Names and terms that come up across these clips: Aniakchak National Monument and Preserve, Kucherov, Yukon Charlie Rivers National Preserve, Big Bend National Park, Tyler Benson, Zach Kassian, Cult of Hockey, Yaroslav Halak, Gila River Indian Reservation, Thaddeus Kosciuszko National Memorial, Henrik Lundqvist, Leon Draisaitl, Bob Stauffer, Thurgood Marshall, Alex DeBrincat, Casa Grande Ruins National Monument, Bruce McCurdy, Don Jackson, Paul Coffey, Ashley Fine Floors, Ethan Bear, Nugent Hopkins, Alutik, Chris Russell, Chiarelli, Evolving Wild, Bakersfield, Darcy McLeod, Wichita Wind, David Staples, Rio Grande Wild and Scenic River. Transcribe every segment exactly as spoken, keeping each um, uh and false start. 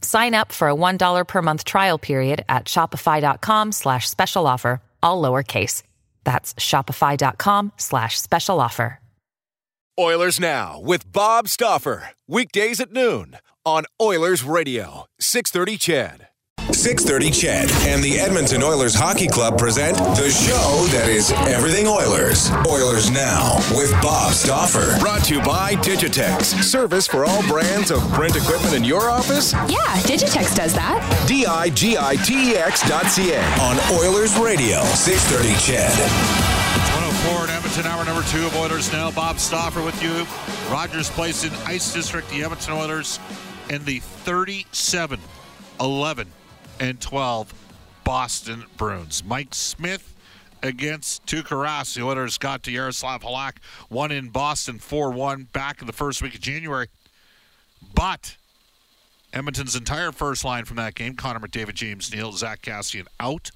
Sign up for a one dollar per month trial period at shopify.com slash special offer, all lowercase. That's shopify.com slash special offer. Oilers Now with Bob Stauffer. Weekdays at noon on Oilers Radio, six thirty C H E D. six thirty C H E D and the Edmonton Oilers Hockey Club present the show that is everything Oilers. Oilers Now with Bob Stauffer. Brought to you by Digitex. Service for all brands of print equipment in your office? Yeah, Digitex does that. D I G I T E X dot C A. On Oilers Radio, six thirty C H E D. one oh four in Edmonton, hour number two of Oilers Now. Bob Stauffer with you. Rogers Place in Ice District. The Edmonton Oilers and the thirty-seven, eleven, and twelve Boston Bruins. Mike Smith against Tuukka Rask. The Oilers got to Yaroslav Halak, one in Boston, four one, back in the first week of January. But Edmonton's entire first line from that game, Connor McDavid, James Neal, Zach Kassian out.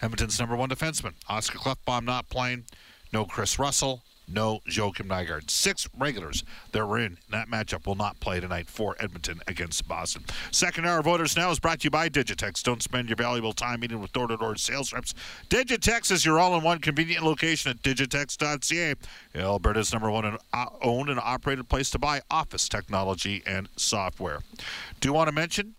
Edmonton's number one defenseman, Oscar Klefbom, not playing. No Chris Russell, no Joakim Nygård. Six regulars that were in that matchup will not play tonight for Edmonton against Boston. Second hour of Oilers Now is brought to you by Digitex. Don't spend your valuable time meeting with door-to-door sales reps. Digitex is your all-in-one convenient location at digitex dot c a. Alberta's number one owned and operated place to buy office technology and software. Do you want to mention?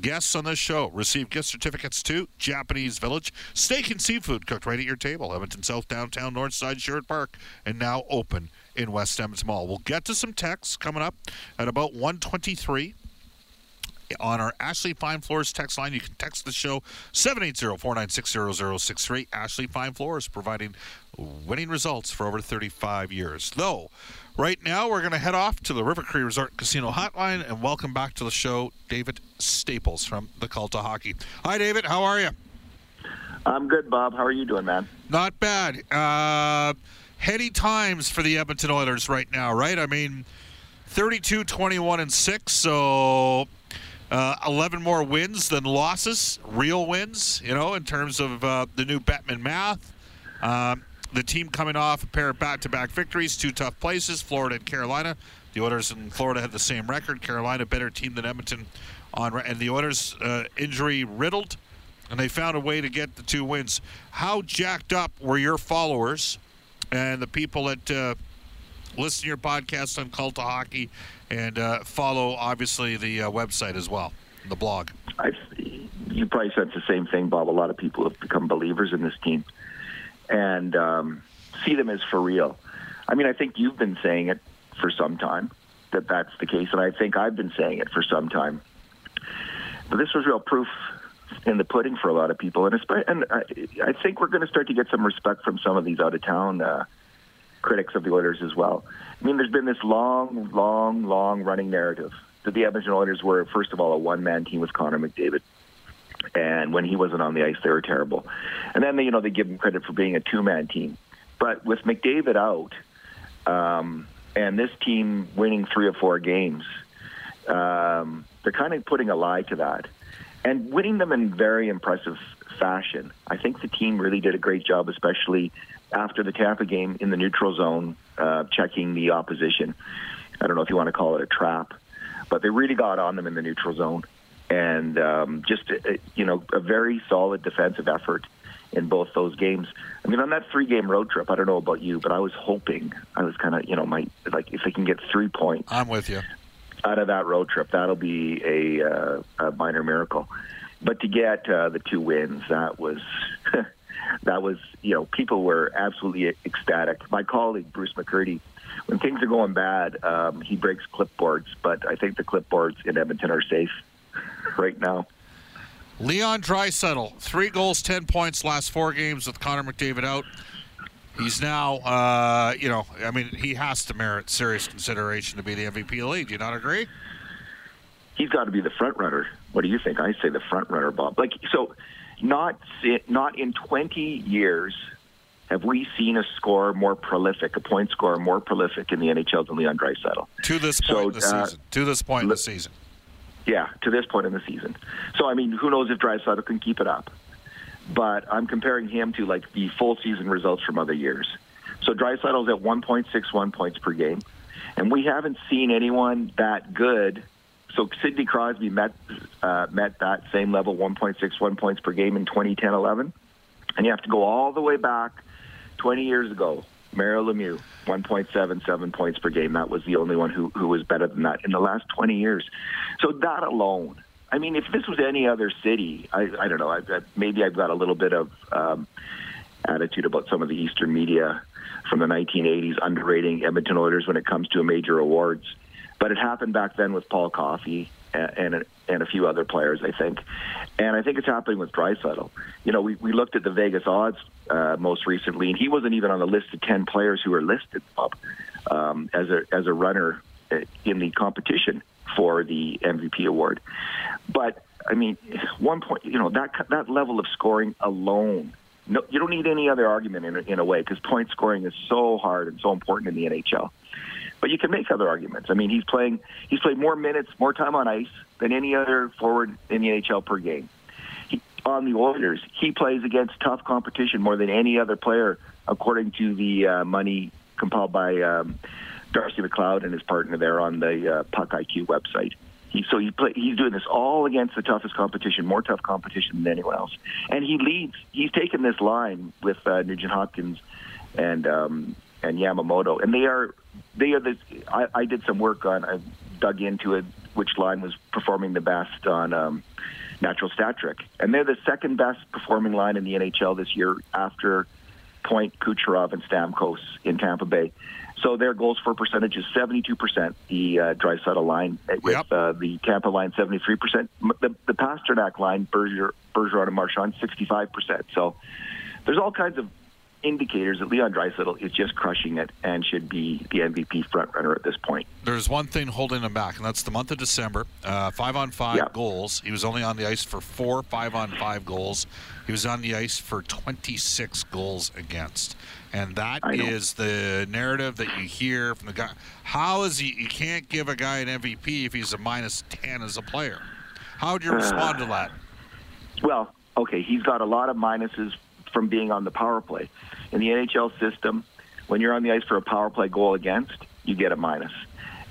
Guests on this show receive gift certificates to Japanese Village, steak and seafood cooked right at your table, Edmonton South, downtown, north side, Sherwood Park, and now open in West Edmonton Mall. We'll get to some texts coming up at about one twenty-three on our Ashley Fine Floors text line. You can text the show seven eight zero, four nine six, zero zero six three. Ashley Fine Floors, providing winning results for over thirty-five years. Though, right now, we're going to head off to the River Cree Resort Casino Hotline and welcome back to the show David Staples from the Cult of Hockey. Hi, David. How are you? I'm good, Bob. How are you doing, man? Not bad. Uh, heady times for the Edmonton Oilers right now, right? I mean, thirty-two, twenty-one, and six, so uh, eleven more wins than losses, real wins, you know, in terms of uh, the new Bettman math. Um The team coming off a pair of back-to-back victories, two tough places, Florida and Carolina. The Oilers in Florida had the same record. Carolina, better team than Edmonton. on And the Oilers uh, injury-riddled, and they found a way to get the two wins. How jacked up were your followers and the people that uh, listen to your podcast on Cult of Hockey and uh, follow, obviously, the uh, website as well, the blog? I've, you probably sense the same thing, Bob. A lot of people have become believers in this team. And um, see them as for real. I mean, I think you've been saying it for some time, that that's the case, and I think I've been saying it for some time. But this was real proof in the pudding for a lot of people, and, and I, I think we're going to start to get some respect from some of these out-of-town uh, critics of the Oilers as well. I mean, there's been this long, long, long-running narrative that the Edmonton Oilers were, first of all, a one-man team with Connor McDavid. And when he wasn't on the ice, they were terrible. And then, they, you know, they give him credit for being a two-man team. But with McDavid out um, and this team winning three or four games, um, they're kind of putting a lie to that. And winning them in very impressive fashion. I think the team really did a great job, especially after the Tampa game in the neutral zone, uh, checking the opposition. I don't know if you want to call it a trap, but they really got on them in the neutral zone. And um, just, a, you know, a very solid defensive effort in both those games. I mean, on that three-game road trip, I don't know about you, but I was hoping, I was kind of, you know, my like if they can get three points. I'm with you. Out of that road trip, that'll be a, uh, a minor miracle. but to get uh, the two wins, that was that was you know people were absolutely ecstatic. My colleague Bruce McCurdy, when things are going bad, um, he breaks clipboards, but I think the clipboards in Edmonton are safe right now. Leon Draisaitl, three goals, ten points last four games with Connor McDavid out. He's now, uh, you know, I mean, he has to merit serious consideration to be the M V P of the league. Do you not agree? He's got to be the front runner. What do you think? I say the front runner, Bob. Like, so not, not in twenty years have we seen a scorer more prolific, a point scorer more prolific in the N H L than Leon Draisaitl. To this point so, in the uh, season. To this point in the season. Yeah, to this point in the season. So, I mean, who knows if Draisaitl can keep it up. But I'm comparing him to, like, the full season results from other years. So Draisaitl's at one point six one points per game. And we haven't seen anyone that good. So Sidney Crosby met uh, met that same level, one point six one points per game in twenty ten eleven. And you have to go all the way back twenty years ago. Merrill Lemieux, one point seven seven points per game. That was the only one who, who was better than that in the last twenty years. So that alone, I mean, if this was any other city, I, I don't know, I, I, maybe I've got a little bit of um, attitude about some of the Eastern media from the nineteen eighties underrating Edmonton Oilers when it comes to major awards. But it happened back then with Paul Coffey and, and, and a few other players, I think. And I think it's happening with Draisaitl. You know, we, we looked at the Vegas odds uh, most recently, and he wasn't even on the list of ten players who were listed up um, as a as a runner in the competition for the M V P award. But I mean, one point, you know, that that level of scoring alone, no, you don't need any other argument in, in a way, because point scoring is so hard and so important in the N H L. But you can make other arguments. I mean, he's playing he's played more minutes, more time on ice than any other forward in the N H L per game. He, on the Oilers, he plays against tough competition more than any other player, according to the uh, money compiled by um, Darcy McLeod and his partner there on the uh, Puck I Q website. He, so he play, he's doing this all against the toughest competition, more tough competition than anyone else. And he leads. He's taken this line with uh, Nugent Hopkins and um, and Yamamoto, and they are. They are the, I, I did some work on, I dug into it, which line was performing the best on um, Natural Stat Trick. And they're the second best performing line in the N H L this year after Point, Kucherov, and Stamkos in Tampa Bay. So their goals for percentage is seventy-two percent, the uh, Draisaitl line, with yep. uh, the Tampa line seventy-three percent. The, the Pasternak line, Berger, Bergeron and Marchand, sixty-five percent. So there's all kinds of indicators that Leon Draisaitl is just crushing it and should be the M V P frontrunner at this point. There's one thing holding him back, and that's the month of December. Uh, five on five yeah. goals. He was only on the ice for four five on five goals. He was on the ice for twenty-six goals against. And that is the narrative that you hear from the guy. How is he? You can't give a guy an M V P if he's a minus ten as a player. How would you respond uh, to that? Well, okay, he's got a lot of minuses from being on the power play. In the N H L system, when you're on the ice for a power play goal against, you get a minus.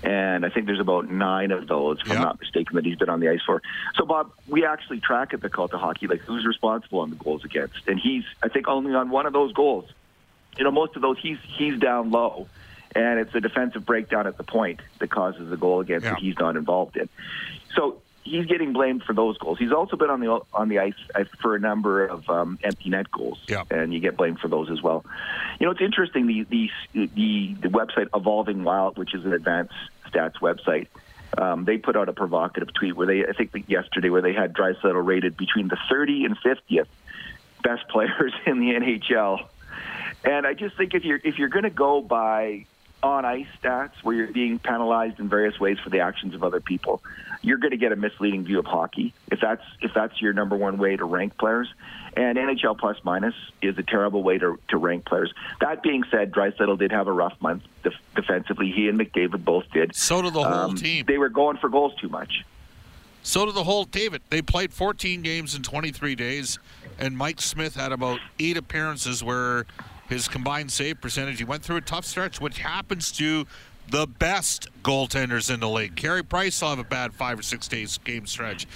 And I think there's about nine of those, if yeah. I'm not mistaken, that he's been on the ice for. So, Bob, we actually track at the Cult of Hockey, like, who's responsible on the goals against. And he's, I think, only on one of those goals. You know, most of those, he's he's down low. And it's a defensive breakdown at the point that causes the goal against yeah. that he's not involved in. So he's getting blamed for those goals. He's also been on the on the ice for a number of um, empty net goals, yeah. and you get blamed for those as well. You know, it's interesting, the the the, the website Evolving Wild, which is an advanced stats website, um, they put out a provocative tweet where they, I think yesterday, where they had Draisaitl rated between the thirtieth and fiftieth best players in the N H L. And I just think if you're if you're going to go by on-ice stats where you're being penalized in various ways for the actions of other people, you're going to get a misleading view of hockey if that's if that's your number one way to rank players. And N H L plus minus is a terrible way to, to rank players. That being said, Draisaitl did have a rough month def- defensively. He and McDavid both did. So did the whole um, team. They were going for goals too much. So did the whole team. They played fourteen games in twenty-three days, and Mike Smith had about eight appearances where his combined save percentage, he went through a tough stretch, which happens to the best goaltenders in the league. Carey Price will have a bad five or six days game stretch.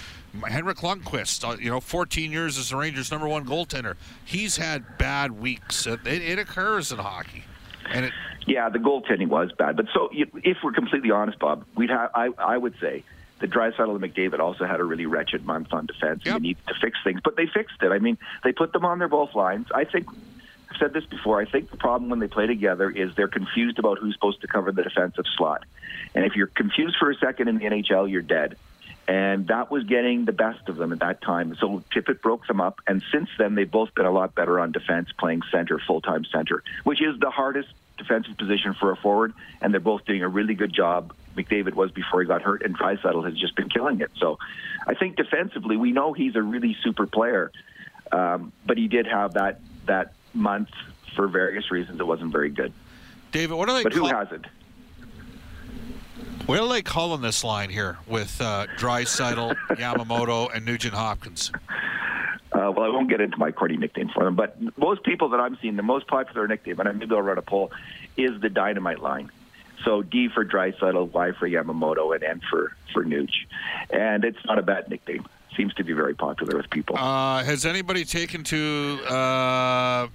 Henrik Lundqvist, you know, fourteen years as the Rangers' number one goaltender. He's had bad weeks. It, it occurs in hockey. And it, yeah, the goaltending was bad. But so if we're completely honest, Bob, we'd have, I, I would say the Draisaitl and McDavid also had a really wretched month on defense. Yep. And they needed to fix things, but they fixed it. I mean, they put them on their both lines. I think I've said this before. I think the problem when they play together is they're confused about who's supposed to cover the defensive slot. And if you're confused for a second in the N H L, you're dead. And that was getting the best of them at that time. So Tippett broke them up, and since then they've both been a lot better on defense, playing center, full-time center, which is the hardest defensive position for a forward, and they're both doing a really good job. McDavid was before he got hurt, and Draisaitl has just been killing it. So I think defensively, we know he's a really super player, um, but he did have that that month for various reasons. It wasn't very good. David, what are they? But call- who hasn't? What are they calling this line here with uh, Draisaitl, Yamamoto, and Nugent Hopkins? Uh, well, I won't get into my corny nickname for them, but most people that I'm seeing, the most popular nickname, and maybe I'll run a poll, is the Dynamite line. So D for Draisaitl, Y for Yamamoto, and N for, for Nuge. And it's not a bad nickname. Seems to be very popular with people. Uh, has anybody taken to... Uh,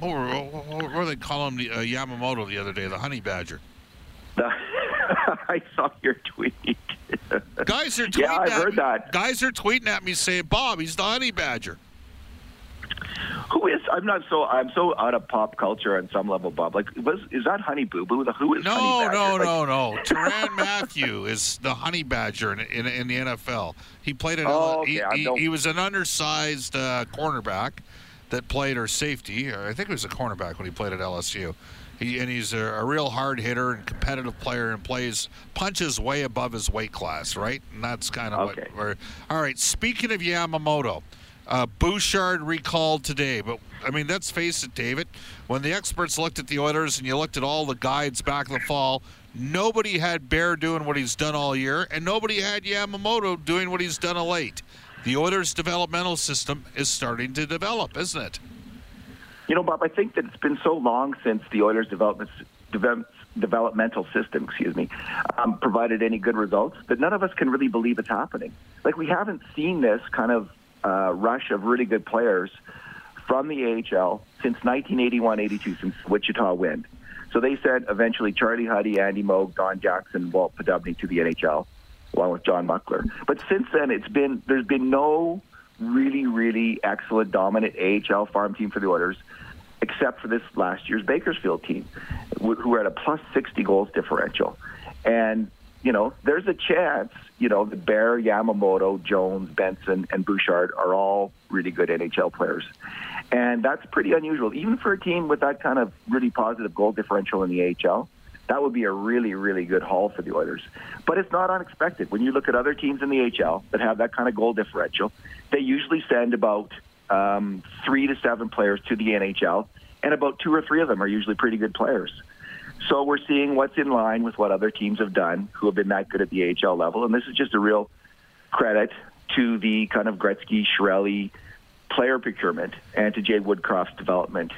what, were, what were they calling the, uh, Yamamoto the other day, the honey badger? The... I saw your tweet. Guys are tweeting yeah, I've at heard me. that. Guys are tweeting at me saying, "Bob, he's the honey badger." Who is? I'm not so. I'm so out of pop culture on some level, Bob. Like, was is that Honey Boo Boo? Who is? No, honey badger? no, like, no, no. Tyrann Mathieu is the honey badger in in, in the N F L. He played at. Oh, okay. he, he, he was an undersized uh, cornerback that played or safety. Or I think it was a cornerback when he played at L S U. He, and he's a, a real hard hitter and competitive player and plays punches way above his weight class, right? And that's kind of okay. what we're – all right, speaking of Yamamoto, uh, Bouchard recalled today. But, I mean, let's face it, David, when the experts looked at the Oilers and you looked at all the guides back in the fall, nobody had Bear doing what he's done all year, and nobody had Yamamoto doing what he's done of late. The Oilers' developmental system is starting to develop, isn't it? You know, Bob, I think that it's been so long since the Oilers' development, develop, developmental system, excuse me, um, provided any good results that none of us can really believe it's happening. Like, we haven't seen this kind of uh, rush of really good players from the A H L since nineteen eighty-one eighty-two, since Wichita Wind. So they sent eventually Charlie Huddy, Andy Moog, Don Jackson, Walt Podubny to the N H L, along with John Muckler. But since then, it's been there's been no really, really excellent, dominant A H L farm team for the Oilers, except for this last year's Bakersfield team, who are at a plus sixty goals differential. And, you know, there's a chance, you know, the Bear, Yamamoto, Jones, Benson, and Bouchard are all really good N H L players. And that's pretty unusual. Even for a team with that kind of really positive goal differential in the A H L, that would be a really, really good haul for the Oilers. But it's not unexpected. When you look at other teams in the A H L that have that kind of goal differential, they usually send about um, three to seven players to the N H L, and about two or three of them are usually pretty good players. So we're seeing what's in line with what other teams have done who have been that good at the A H L level, and this is just a real credit to the kind of Gretzky, Chiarelli player procurement and to Jay Woodcroft's development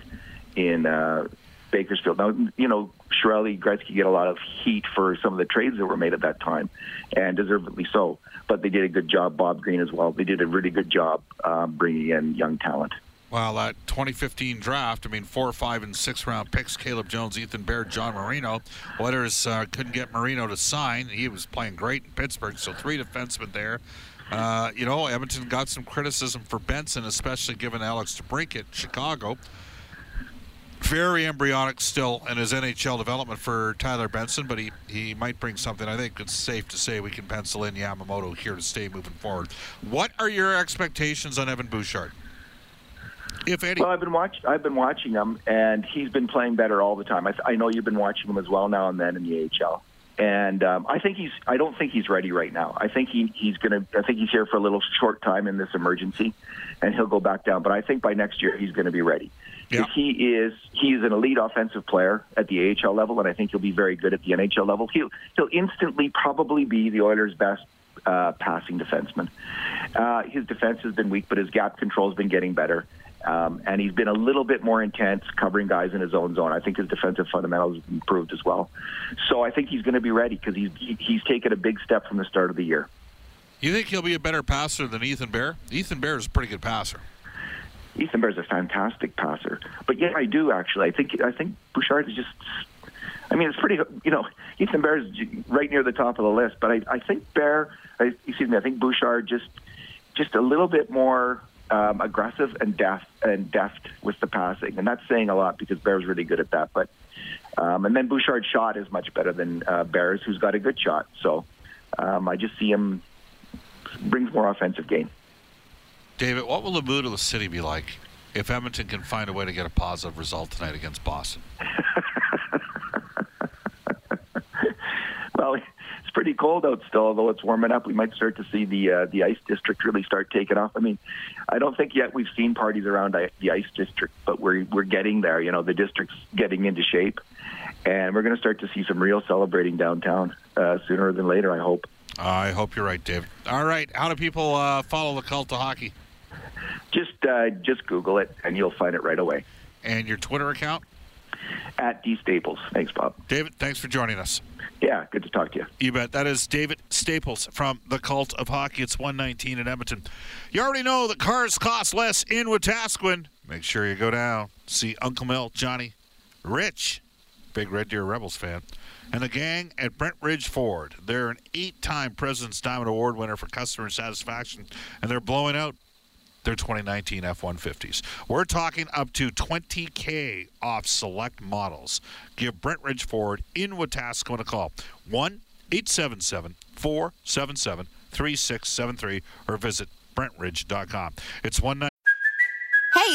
in uh, Bakersfield. Now, you know, Chiarelli, Gretzky get a lot of heat for some of the trades that were made at that time, and deservedly so. But they did a good job, Bob Green as well. They did a really good job um, bringing in young talent. Well, that twenty fifteen draft, I mean, four, five, and six-round picks, Caleb Jones, Ethan Bear, John Marino. Oilers uh, couldn't get Marino to sign. He was playing great in Pittsburgh, so three defensemen there. Uh, you know, Edmonton got some criticism for Benson, especially given Alex DeBrincat, Chicago. Very embryonic still in his N H L development for Tyler Benson, but he, he might bring something. I think it's safe to say we can pencil in Yamamoto here to stay moving forward. What are your expectations on Evan Bouchard, if any? Well, I've been watch I've been watching him, and he's been playing better all the time. I, th- I know you've been watching him as well now and then in the A H L, and um, I think he's I don't think he's ready right now. I think he, he's gonna I think he's here for a little short time in this emergency, and he'll go back down. But I think by next year he's going to be ready. Yeah. He is he's an elite offensive player at the A H L level, and I think he'll be very good at the N H L level. He'll, he'll instantly probably be the Oilers' best uh, passing defenseman. Uh, his defense has been weak, but his gap control has been getting better, um, and he's been a little bit more intense covering guys in his own zone. I think his defensive fundamentals have improved as well. So I think he's going to be ready because he's, he, he's taken a big step from the start of the year. You think he'll be a better passer than Ethan Bear? Ethan Bear is a pretty good passer. Ethan Bear's a fantastic passer. But yeah, I do actually. I think I think Bouchard is just I mean, it's pretty, you know, Ethan Bear is right near the top of the list, but I, I think Bear, I, excuse me, I think Bouchard just just a little bit more um, aggressive and deft, and deft with the passing. And that's saying a lot because Bear's really good at that. But um, and then Bouchard's shot is much better than uh, Bear's, who's got a good shot. So um, I just see him brings more offensive game. David, what will the mood of the city be like if Edmonton can find a way to get a positive result tonight against Boston? Well, it's pretty cold out still, although it's warming up. We might start to see the uh, the ice district really start taking off. I mean, I don't think yet we've seen parties around the ice district, but we're we're getting there. You know, the district's getting into shape, and we're going to start to see some real celebrating downtown uh, sooner than later, I hope. Uh, I hope you're right, Dave. All right, how do people uh, follow the Cult of Hockey? Just uh, just Google it, and you'll find it right away. And your Twitter account? At D Staples. Thanks, Bob. David, thanks for joining us. Yeah, good to talk to you. You bet. That is David Staples from the Cult of Hockey. It's one nineteen in Edmonton. You already know that cars cost less in Wetaskiwin. Make sure you go down, see Uncle Mel, Johnny, Rich, big Red Deer Rebels fan, and the gang at Brent Ridge Ford. They're an eight-time President's Diamond Award winner for customer satisfaction, and they're blowing out their twenty nineteen F one fifties. We're talking up to twenty thousand off select models. Give Brent Ridge Ford in Wetaskiwin a call. one eight seven seven, four seven seven, three six seven three or visit brent ridge dot com. It's one night. Hey,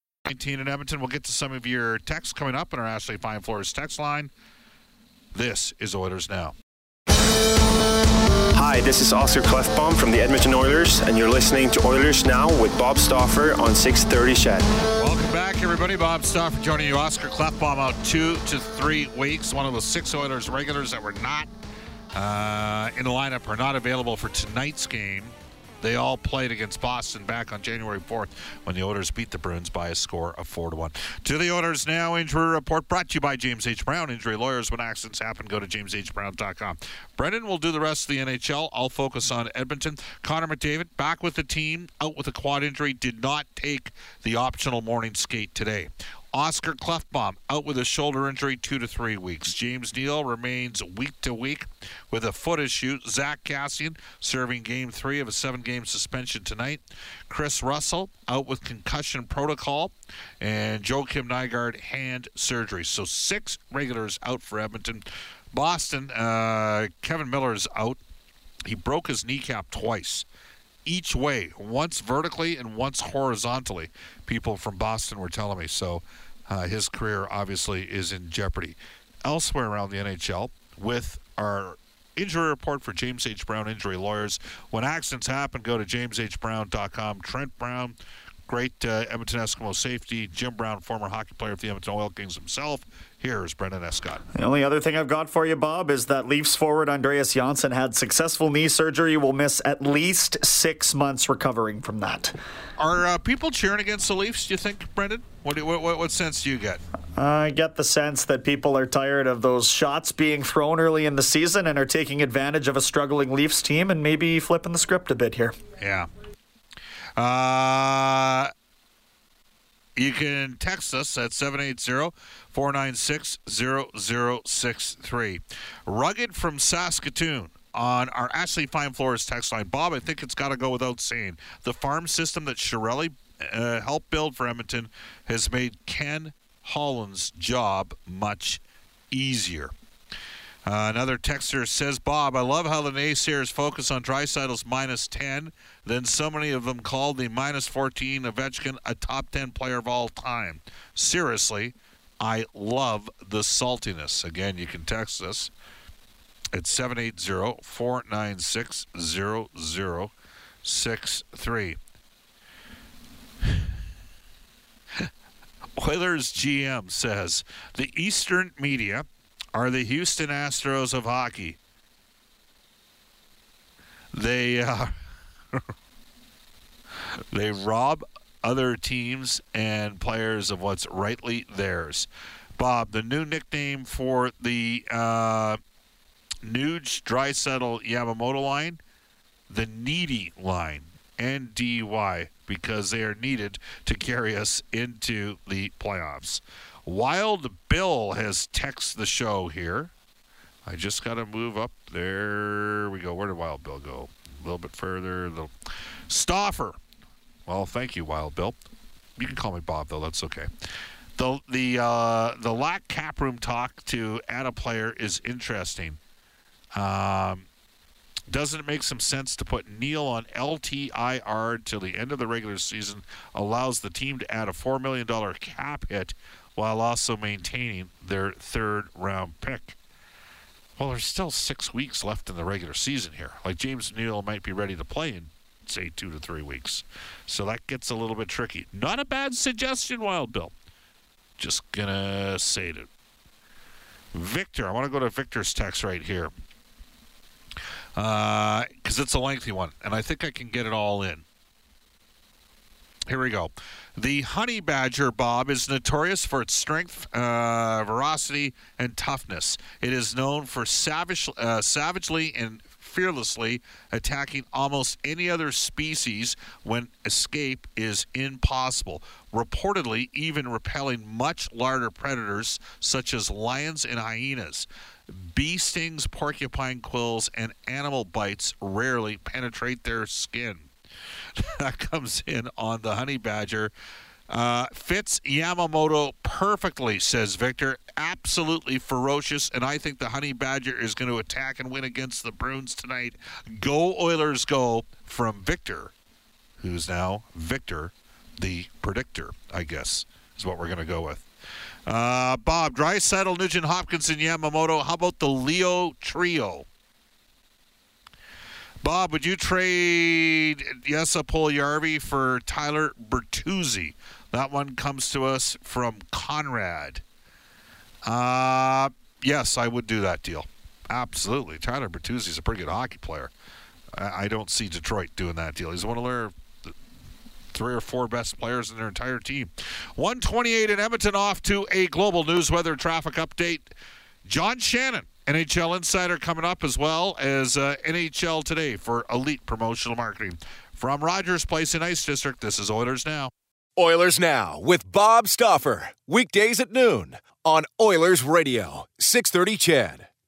nineteen in Edmonton. We'll get to some of your texts coming up in our Ashley Fine Floors text line. This is Oilers Now. Hi, this is Oscar Klefbom from the Edmonton Oilers, and you're listening to Oilers Now with Bob Stauffer on six thirty Chat. Welcome back, everybody. Bob Stauffer joining you. Oscar Klefbom out two to three weeks. One of the six Oilers regulars that were not uh, in the lineup or not available for tonight's game. They all played against Boston back on January fourth when the Oilers beat the Bruins by a score of four to one. To the Oilers Now Injury Report, brought to you by James H. Brown. Injury lawyers, when accidents happen, go to james h brown dot com. Brendan will do the rest of the N H L. I'll focus on Edmonton. Connor McDavid, back with the team, out with a quad injury, did not take the optional morning skate today. Oscar Klefbom, out with a shoulder injury, two to three weeks. James Neal remains week to week with a foot issue. Zach Kassian serving game three of a seven-game suspension tonight. Chris Russell, out with concussion protocol. And Joe Colborne, hand surgery. So six regulars out for Edmonton. Boston, uh, Kevin Miller is out. He broke his kneecap twice. Each way, once vertically and once horizontally, people from Boston were telling me. So uh, his career obviously is in jeopardy. Elsewhere around the N H L, with our injury report for James H. Brown Injury Lawyers. When accidents happen, go to james h brown dot com. Trent Brown, great uh, Edmonton Eskimo safety. Jim Brown, former hockey player of the Edmonton Oil Kings himself. Here's Brendan Escott. The only other thing I've got for you, Bob, is that Leafs forward Andreas Janssen had successful knee surgery. Will miss at least six months recovering from that. Are uh, people cheering against the Leafs, do you think, Brendan? What, do, what, what, what sense do you get? I get the sense that people are tired of those shots being thrown early in the season and are taking advantage of a struggling Leafs team and maybe flipping the script a bit here. Yeah. Uh... You can text us at seven eight zero, four nine six, zero zero six three. Rugged from Saskatoon on our Ashley Fine Floors text line. Bob, I think it's got to go without saying. The farm system that Chiarelli uh, helped build for Edmonton has made Ken Holland's job much easier. Uh, another texter says, Bob, I love how the naysayers focus on Draisaitl's minus ten. Then so many of them called the minus fourteen Ovechkin a top ten player of all time. Seriously, I love the saltiness. Again, you can text us at seven eight zero, four nine six, zero zero six three. Oilers G M says, the Eastern media are the Houston Astros of hockey. They uh, they rob other teams and players of what's rightly theirs. Bob, the new nickname for the uh, Nuge, Draisaitl, Yamamoto line, the Needy line, N D Y, because they are needed to carry us into the playoffs. Wild Bill has texted the show here. I just got to move up. There we go. Where did Wild Bill go? A little bit further. A little. Stauffer. Well, thank you, Wild Bill. You can call me Bob, though. That's okay. The the uh, the Lac cap room talk to add a player is interesting. Um, doesn't it make some sense to put Neal on L T I R till the end of the regular season? Allows the team to add a four million dollars cap hit while also maintaining their third-round pick. Well, there's still six weeks left in the regular season here. Like, James Neal might be ready to play in, say, two to three weeks. So that gets a little bit tricky. Not a bad suggestion, Wild Bill. Just going to say it. Victor, I want to go to Victor's text right here because uh, it's a lengthy one, and I think I can get it all in. Here we go. The honey badger, Bob, is notorious for its strength, uh, veracity, and toughness. It is known for savage, uh, savagely and fearlessly attacking almost any other species when escape is impossible, reportedly even repelling much larger predators such as lions and hyenas. Bee stings, porcupine quills, and animal bites rarely penetrate their skin. That comes in on the honey badger. Uh, fits Yamamoto perfectly, says Victor. Absolutely ferocious, and I think the honey badger is going to attack and win against the Bruins tonight. Go Oilers, go, from Victor, who's now Victor the Predictor, I guess, is what we're going to go with. Uh, Bob, Draisaitl, Nugent Hopkins, and Yamamoto. How about the Leo trio? Bob, would you trade Jesse Puljujärvi for Tyler Bertuzzi? That one comes to us from Conrad. Uh, yes, I would do that deal. Absolutely. Tyler Bertuzzi is a pretty good hockey player. I, I don't see Detroit doing that deal. He's one of their three or four best players in their entire team. one twenty-eight in Edmonton, off to a global news weather traffic update. John Shannon, N H L Insider, coming up, as well as uh, N H L Today for elite promotional marketing. From Rogers Place in Ice District, this is Oilers Now. Oilers Now with Bob Stauffer. Weekdays at noon on Oilers Radio, six thirty C H E D.